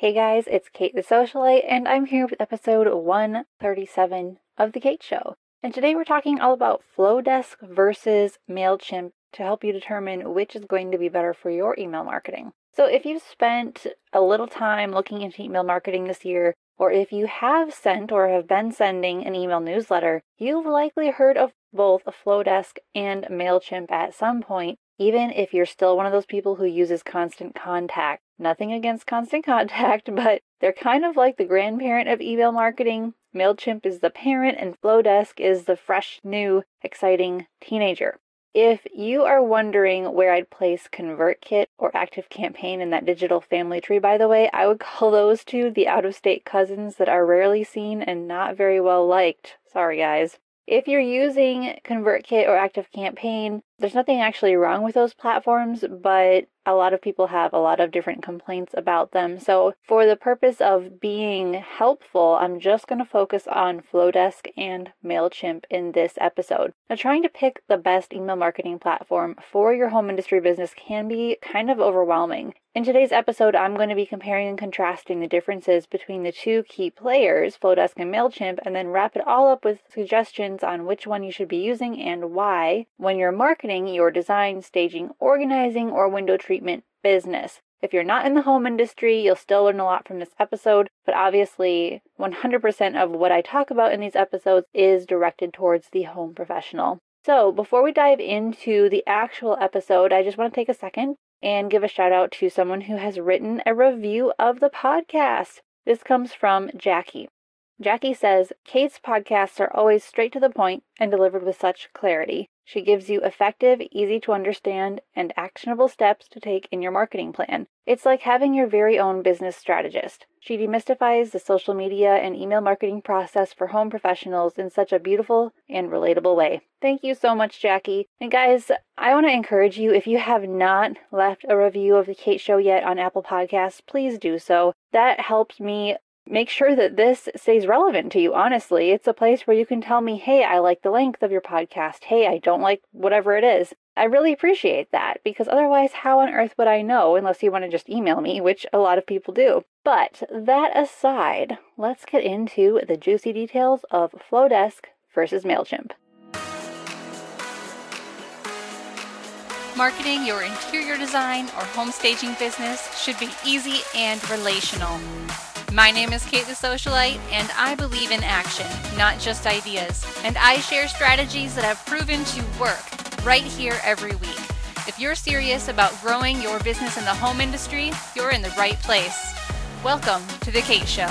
Hey guys, it's Kate the Socialite, and I'm here with episode 137 of The Kate Show. And today we're talking all about FloDesk versus MailChimp to help you determine which is going to be better for your email marketing. So if you've spent a little time looking into email marketing this year, or if you have sent or have been sending an email newsletter, you've likely heard of both FloDesk and MailChimp at some point, even if you're still one of those people who uses Constant Contact. Nothing against Constant Contact, but they're kind of like the grandparent of email marketing. MailChimp is the parent and FloDesk is the fresh, new, exciting teenager. If you are wondering where I'd place ConvertKit or ActiveCampaign in that digital family tree, by the way, I would call those two the out-of-state cousins that are rarely seen and not very well liked. Sorry, guys. If you're using ConvertKit or ActiveCampaign, there's nothing actually wrong with those platforms, but a lot of people have a lot of different complaints about them. So for the purpose of being helpful, I'm just going to focus on FloDesk and MailChimp in this episode. Now, trying to pick the best email marketing platform for your home industry business can be kind of overwhelming. In today's episode, I'm going to be comparing and contrasting the differences between the two key players, FloDesk and MailChimp, and then wrap it all up with suggestions on which one you should be using and why when you're marketing your design, staging, organizing, or window treatment business. If you're not in the home industry, you'll still learn a lot from this episode, but obviously 100% of what I talk about in these episodes is directed towards the home professional. So before we dive into the actual episode, I just want to take a second and give a shout out to someone who has written a review of the podcast. This comes from Jackie. Jackie says, Kate's podcasts are always straight to the point and delivered with such clarity. She gives you effective, easy to understand, and actionable steps to take in your marketing plan. It's like having your very own business strategist. She demystifies the social media and email marketing process for home professionals in such a beautiful and relatable way. Thank you so much, Jackie. And guys, I want to encourage you, if you have not left a review of The Kate Show yet on Apple Podcasts, please do so. That helps me make sure that this stays relevant to you, honestly. It's a place where you can tell me, hey, I like the length of your podcast. Hey, I don't like whatever it is. I really appreciate that because otherwise, how on earth would I know unless you want to just email me, which a lot of people do. But that aside, let's get into the juicy details of FloDesk versus MailChimp. Marketing your interior design or home staging business should be easy and relational. My name is Kate the Socialite, and I believe in action, not just ideas. And I share strategies that have proven to work right here every week. If you're serious about growing your business in the home industry, you're in the right place. Welcome to The Kate Show.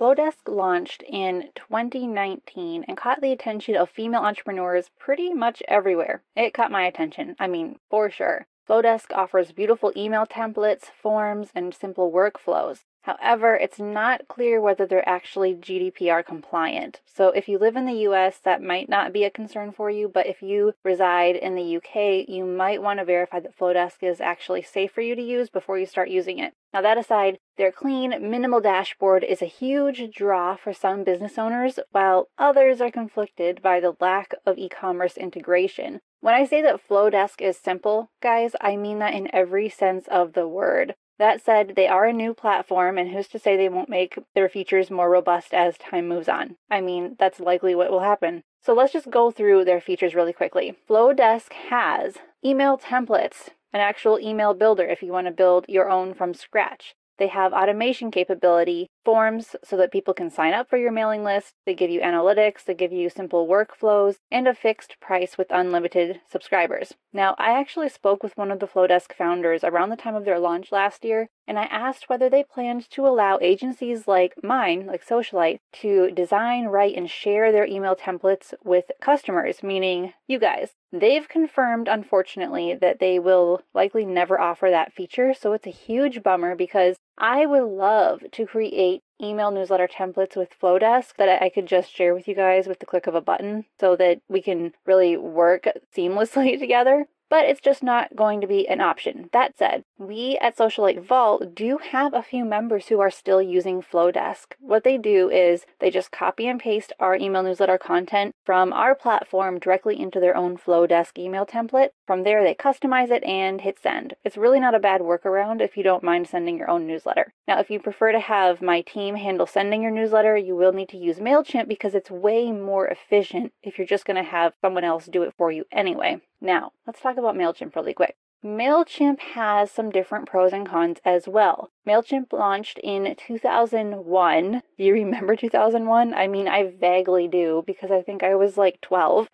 FloDesk launched in 2019 and caught the attention of female entrepreneurs pretty much everywhere. It caught my attention, I mean, for sure. FloDesk offers beautiful email templates, forms, and simple workflows. However, it's not clear whether they're actually GDPR compliant. So if you live in the US, that might not be a concern for you, but if you reside in the UK, you might want to verify that FloDesk is actually safe for you to use before you start using it. Now that aside, their clean, minimal dashboard is a huge draw for some business owners, while others are conflicted by the lack of e-commerce integration. When I say that FloDesk is simple, guys, I mean that in every sense of the word. That said, they are a new platform, and who's to say they won't make their features more robust as time moves on? I mean, that's likely what will happen. So let's just go through their features really quickly. FloDesk has email templates, an actual email builder if you want to build your own from scratch. They have automation capability, forms so that people can sign up for your mailing list. They give you analytics, they give you simple workflows, and a fixed price with unlimited subscribers. Now, I actually spoke with one of the FloDesk founders around the time of their launch last year, and I asked whether they planned to allow agencies like mine, like Socialite, to design, write, and share their email templates with customers, meaning you guys. They've confirmed, unfortunately, that they will likely never offer that feature, so it's a huge bummer because I would love to create email newsletter templates with FloDesk that I could just share with you guys with the click of a button so that we can really work seamlessly together. But it's just not going to be an option. That said, we at Socialite Vault do have a few members who are still using FloDesk. What they do is they just copy and paste our email newsletter content from our platform directly into their own FloDesk email template, From there, they customize it and hit send. It's really not a bad workaround if you don't mind sending your own newsletter. Now, if you prefer to have my team handle sending your newsletter, you will need to use MailChimp because it's way more efficient if you're just going to have someone else do it for you anyway. Now, let's talk about MailChimp really quick. MailChimp has some different pros and cons as well. MailChimp launched in 2001. Do you remember 2001? I mean, I vaguely do because I think I was like 12.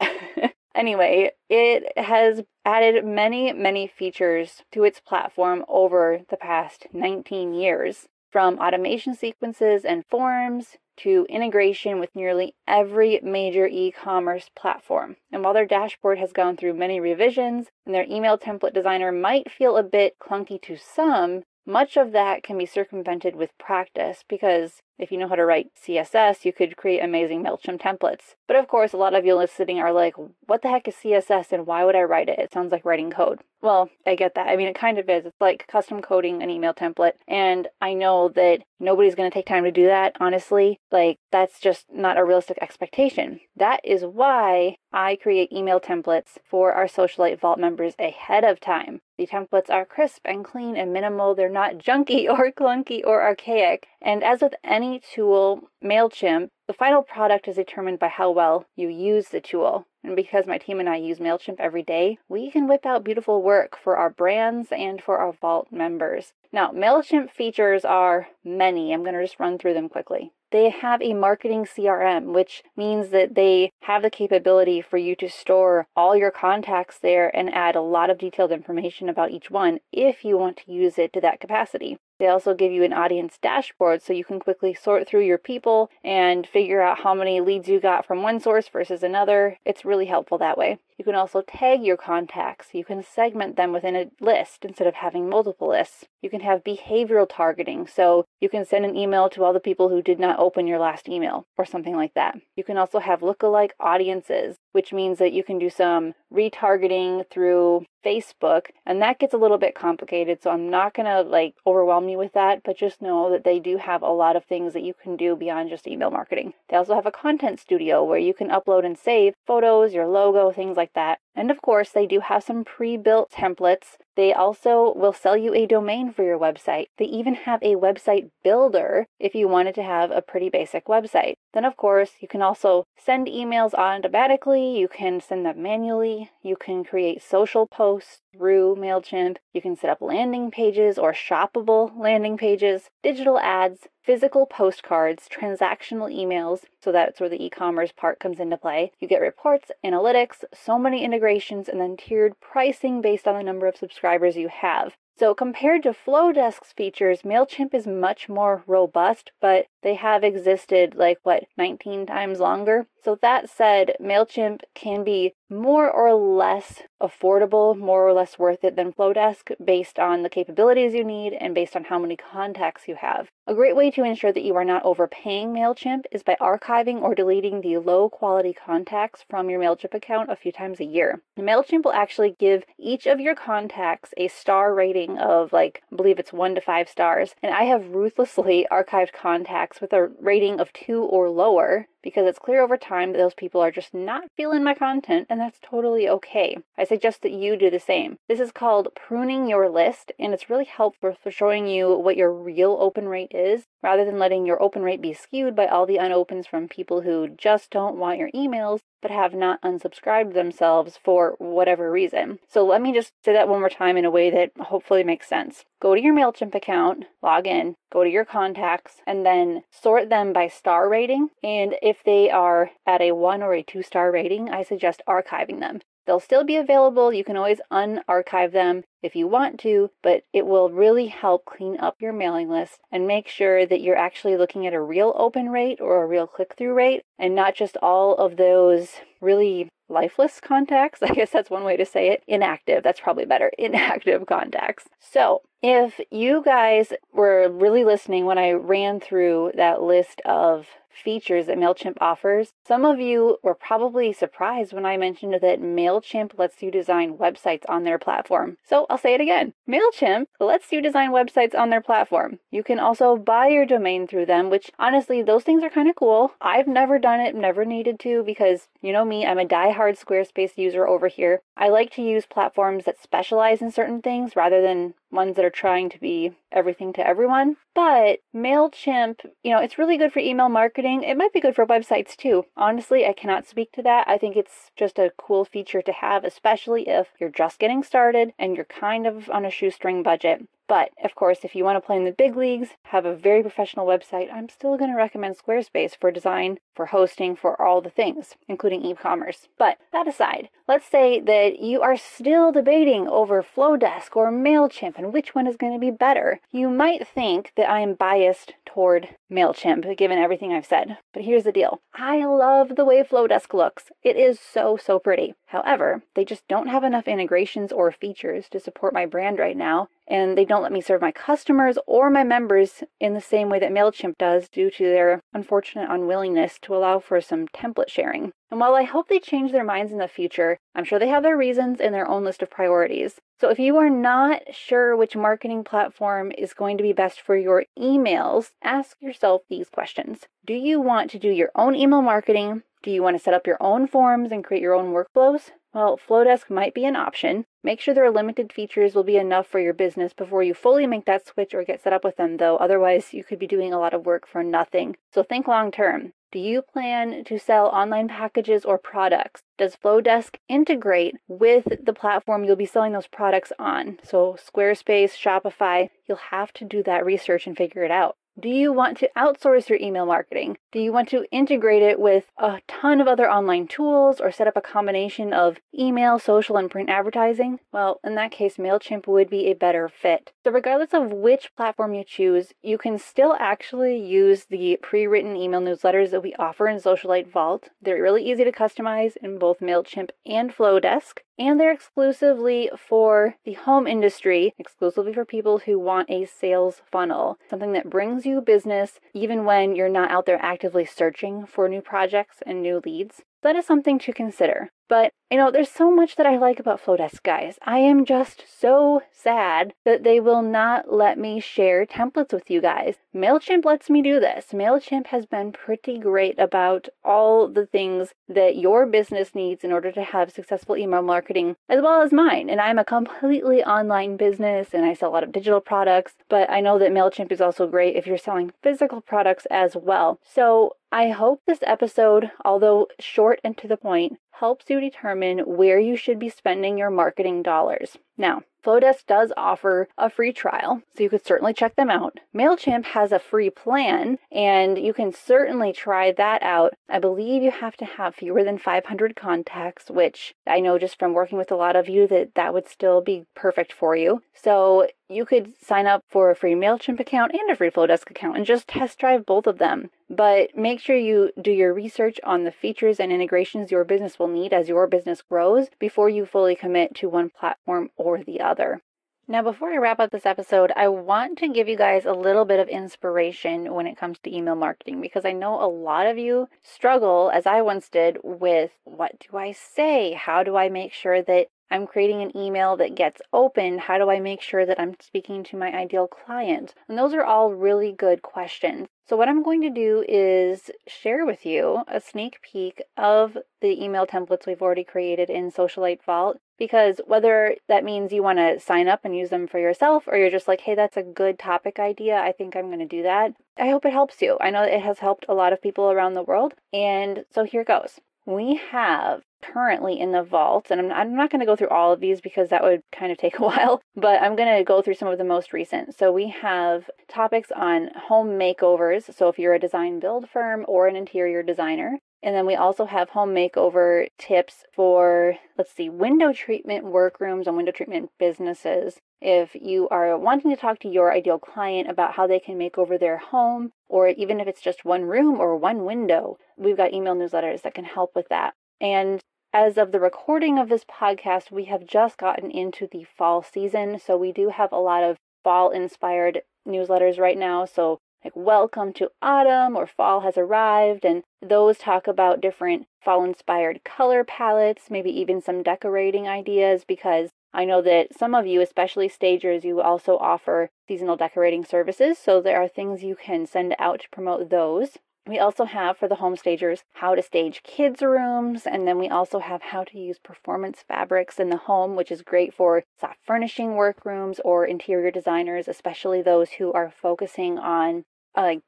Anyway, it has added many, many features to its platform over the past 19 years, from automation sequences and forms to integration with nearly every major e-commerce platform. And while their dashboard has gone through many revisions and their email template designer might feel a bit clunky to some, much of that can be circumvented with practice because if you know how to write CSS, you could create amazing MailChimp templates. But of course, a lot of you listening are like, what the heck is CSS and why would I write it? It sounds like writing code. Well, I get that. I mean, it kind of is. It's like custom coding an email template. And I know that nobody's going to take time to do that, honestly. Like, that's just not a realistic expectation. That is why I create email templates for our Socialite Vault members ahead of time. The templates are crisp and clean and minimal. They're not junky or clunky or archaic. And as with any tool, MailChimp, the final product is determined by how well you use the tool. And because my team and I use MailChimp every day, we can whip out beautiful work for our brands and for our Vault members. Now, MailChimp features are many. I'm going to just run through them quickly. They have a marketing CRM, which means that they have the capability for you to store all your contacts there and add a lot of detailed information about each one if you want to use it to that capacity. They also give you an audience dashboard so you can quickly sort through your people and figure out how many leads you got from one source versus another. It's really helpful that way. You can also tag your contacts. You can segment them within a list instead of having multiple lists. You can have behavioral targeting, so you can send an email to all the people who did not open your last email or something like that. You can also have lookalike audiences, which means that you can do some retargeting through Facebook, and that gets a little bit complicated, so I'm not going to overwhelm you with that, but just know that they do have a lot of things that you can do beyond just email marketing. They also have a content studio where you can upload and save photos, your logo, things like that. And of course, they do have some pre-built templates. They also will sell you a domain for your website. They even have a website builder if you wanted to have a pretty basic website. Then of course, you can also send emails automatically. You can send them manually. You can create social posts through MailChimp. You can set up landing pages or shoppable landing pages, digital ads, physical postcards, transactional emails, so that's where the e-commerce part comes into play. You get reports, analytics, so many integrations, and then tiered pricing based on the number of subscribers you have. So compared to FloDesk's features, MailChimp is much more robust, but they have existed 19 times longer? So that said, MailChimp can be more or less affordable, more or less worth it than FloDesk based on the capabilities you need and based on how many contacts you have. A great way to ensure that you are not overpaying MailChimp is by archiving or deleting the low-quality contacts from your MailChimp account a few times a year. MailChimp will actually give each of your contacts a star rating of, I believe it's 1 to 5 stars, and I have ruthlessly archived contacts with a rating of 2 or lower because it's clear over time that those people are just not feeling my content, and that's totally okay. I suggest that you do the same. This is called pruning your list, and it's really helpful for showing you what your real open rate is, rather than letting your open rate be skewed by all the unopens from people who just don't want your emails, but have not unsubscribed themselves for whatever reason. So let me just say that one more time in a way that hopefully makes sense. Go to your MailChimp account, log in, go to your contacts, and then sort them by star rating. And if they are at a 1 or a 2 star rating, I suggest archiving them. They'll still be available. You can always unarchive them if you want to, but it will really help clean up your mailing list and make sure that you're actually looking at a real open rate or a real click-through rate and not just all of those really lifeless contacts. I guess that's one way to say it. Inactive. That's probably better. Inactive contacts. So if you guys were really listening when I ran through that list of features that MailChimp offers. Some of you were probably surprised when I mentioned that MailChimp lets you design websites on their platform. So I'll say it again. MailChimp lets you design websites on their platform. You can also buy your domain through them, which honestly, those things are kind of cool. I've never done it, never needed to, because you know me, I'm a diehard Squarespace user over here. I like to use platforms that specialize in certain things rather than ones that are trying to be everything to everyone. But MailChimp, you know, it's really good for email marketing. It might be good for websites too. Honestly, I cannot speak to that. I think it's just a cool feature to have, especially if you're just getting started and you're kind of on a shoestring budget. But of course, if you want to play in the big leagues, have a very professional website, I'm still going to recommend Squarespace for design, for hosting, for all the things, including e-commerce. But that aside, let's say that you are still debating over FloDesk or MailChimp and which one is going to be better. You might think that I am biased toward MailChimp, given everything I've said. But here's the deal. I love the way FloDesk looks. It is so, so pretty. However, they just don't have enough integrations or features to support my brand right now. And they don't let me serve my customers or my members in the same way that MailChimp does due to their unfortunate unwillingness to allow for some template sharing. And while I hope they change their minds in the future, I'm sure they have their reasons and their own list of priorities. So if you are not sure which marketing platform is going to be best for your emails, ask yourself these questions. Do you want to do your own email marketing? Do you want to set up your own forms and create your own workflows? Well, FloDesk might be an option. Make sure their limited features will be enough for your business before you fully make that switch or get set up with them, though. Otherwise, you could be doing a lot of work for nothing. So think long term. Do you plan to sell online packages or products? Does FloDesk integrate with the platform you'll be selling those products on? So Squarespace, Shopify, you'll have to do that research and figure it out. Do you want to outsource your email marketing? Do you want to integrate it with a ton of other online tools or set up a combination of email, social, and print advertising? Well, in that case, MailChimp would be a better fit. So regardless of which platform you choose, you can still actually use the pre-written email newsletters that we offer in Socialite Vault. They're really easy to customize in both MailChimp and FloDesk. And they're exclusively for the home industry, exclusively for people who want a sales funnel, something that brings you business even when you're not out there actively searching for new projects and new leads. That is something to consider. But, you know, there's so much that I like about FloDesk, guys. I am just so sad that they will not let me share templates with you guys. MailChimp lets me do this. MailChimp has been pretty great about all the things that your business needs in order to have successful email marketing, as well as mine. And I'm a completely online business and I sell a lot of digital products, but I know that MailChimp is also great if you're selling physical products as well. So I hope this episode, although short and to the point, helps you determine where you should be spending your marketing dollars. Now, FloDesk does offer a free trial, so you could certainly check them out. MailChimp has a free plan, and you can certainly try that out. I believe you have to have fewer than 500 contacts, which I know just from working with a lot of you that would still be perfect for you. So you could sign up for a free MailChimp account and a free FloDesk account and just test drive both of them. But make sure you do your research on the features and integrations your business will need as your business grows before you fully commit to one platform or the other. Now, before I wrap up this episode, I want to give you guys a little bit of inspiration when it comes to email marketing, because I know a lot of you struggle, as I once did, with what do I say? How do I make sure that I'm creating an email that gets opened? How do I make sure that I'm speaking to my ideal client? And those are all really good questions. So what I'm going to do is share with you a sneak peek of the email templates we've already created in Socialite Vault, because whether that means you want to sign up and use them for yourself, or you're just like, hey, that's a good topic idea, I think I'm going to do that, I hope it helps you. I know it has helped a lot of people around the world. And so here goes. We have currently in the vault, and I'm not going to go through all of these because that would kind of take a while, but I'm going to go through some of the most recent. So we have topics on home makeovers. So if you're a design build firm or an interior designer. And then we also have home makeover tips for, window treatment workrooms and window treatment businesses. If you are wanting to talk to your ideal client about how they can make over their home, or even if it's just one room or one window, we've got email newsletters that can help with that. And as of the recording of this podcast, we have just gotten into the fall season. So we do have a lot of fall-inspired newsletters right now. So like welcome to autumn or fall has arrived, and those talk about different fall-inspired color palettes, maybe even some decorating ideas, because I know that some of you, especially stagers, you also offer seasonal decorating services, so there are things you can send out to promote those. We also have, for the home stagers, how to stage kids' rooms, and then we also have how to use performance fabrics in the home, which is great for soft furnishing workrooms or interior designers, especially those who are focusing on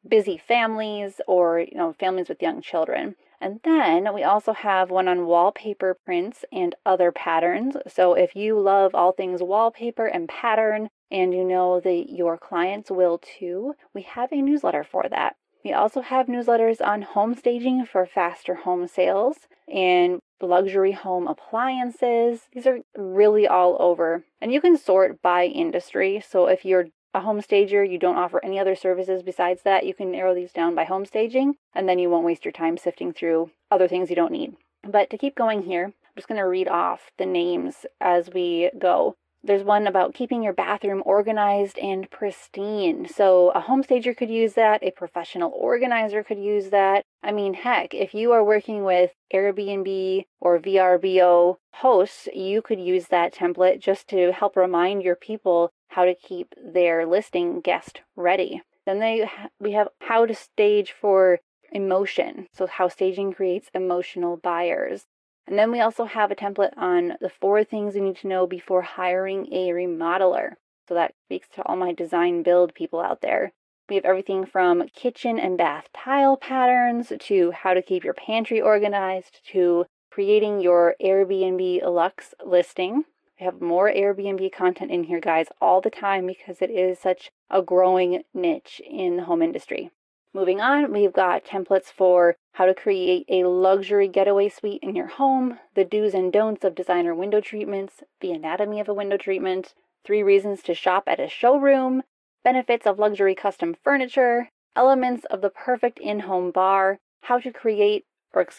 busy families or families with young children. And then we also have one on wallpaper prints and other patterns. So if you love all things wallpaper and pattern, and you know that your clients will too, we have a newsletter for that. We also have newsletters on home staging for faster home sales and luxury home appliances. These are really all over. And you can sort by industry. So if you're a home stager, you don't offer any other services besides that, you can narrow these down by home staging, and then you won't waste your time sifting through other things you don't need. But to keep going here, I'm just going to read off the names as we go. There's one about keeping your bathroom organized and pristine. So a home stager could use that. A professional organizer could use that. I mean, heck, if you are working with Airbnb or VRBO hosts, you could use that template just to help remind your people how to keep their listing guest ready. Then we have how to stage for emotion. So how staging creates emotional buyers. And then we also have a template on the 4 things you need to know before hiring a remodeler. So that speaks to all my design build people out there. We have everything from kitchen and bath tile patterns to how to keep your pantry organized to creating your Airbnb Luxe listing. We have more Airbnb content in here, guys, all the time because it is such a growing niche in the home industry. Moving on, we've got templates for how to create a luxury getaway suite in your home, the do's and don'ts of designer window treatments, the anatomy of a window treatment, 3 reasons to shop at a showroom, benefits of luxury custom furniture, elements of the perfect in-home bar, how to curate art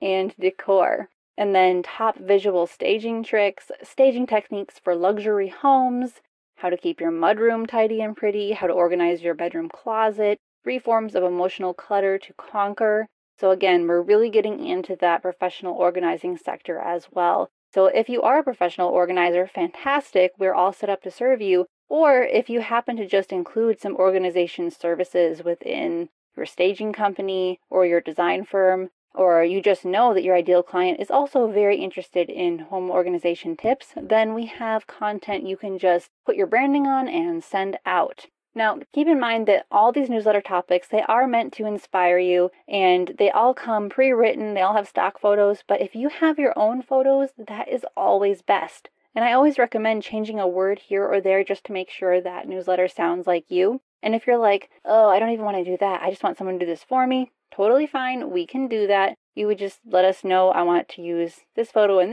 and decor, and then top visual staging tricks, staging techniques for luxury homes, how to keep your mudroom tidy and pretty, how to organize your bedroom closet, 3 forms of emotional clutter to conquer. So again, we're really getting into that professional organizing sector as well. So if you are a professional organizer, fantastic, we're all set up to serve you. Or if you happen to just include some organization services within your staging company or your design firm, or you just know that your ideal client is also very interested in home organization tips, then we have content you can just put your branding on and send out. Now, keep in mind that all these newsletter topics, they are meant to inspire you, and they all come pre-written, they all have stock photos, but if you have your own photos, that is always best. And I always recommend changing a word here or there just to make sure that newsletter sounds like you. And if you're like, oh, I don't even want to do that, I just want someone to do this for me, totally fine, we can do that. You would just let us know, I want to use this photo, and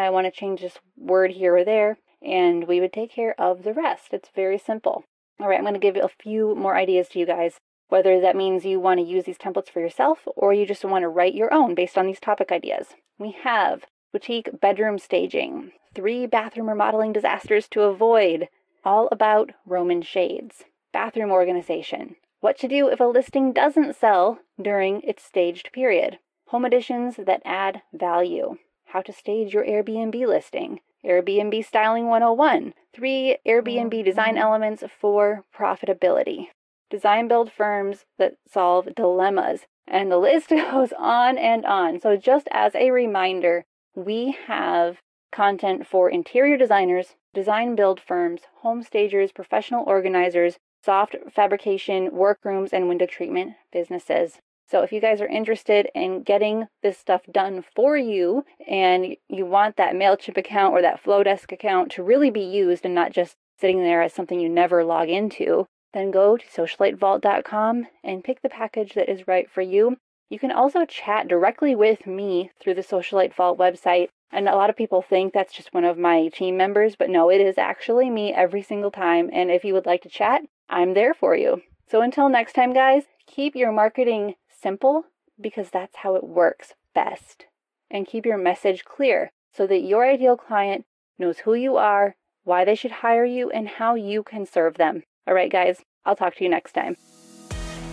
I want to change this word here or there, and we would take care of the rest. It's very simple. All right, I'm going to give a few more ideas to you guys, whether that means you want to use these templates for yourself, or you just want to write your own based on these topic ideas. We have boutique bedroom staging, 3 bathroom remodeling disasters to avoid, all about Roman shades, bathroom organization, what to do if a listing doesn't sell during its staged period, home additions that add value, how to stage your Airbnb listing, Airbnb Styling 101, 3 Airbnb design elements for profitability, design build firms that solve dilemmas, and the list goes on and on. So just as a reminder, we have content for interior designers, design build firms, home stagers, professional organizers, soft fabrication, workrooms, and window treatment businesses. So if you guys are interested in getting this stuff done for you and you want that MailChimp account or that FloDesk account to really be used and not just sitting there as something you never log into, then go to socialitevault.com and pick the package that is right for you. You can also chat directly with me through the Socialite Vault website. And a lot of people think that's just one of my team members, but no, it is actually me every single time. And if you would like to chat, I'm there for you. So until next time, guys, keep your marketing simple because that's how it works best. And keep your message clear so that your ideal client knows who you are, why they should hire you, and how you can serve them. All right, guys, I'll talk to you next time.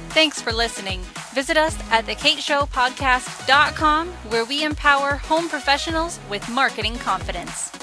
Thanks for listening. Visit us at thekateshowpodcast.com, where we empower home professionals with marketing confidence.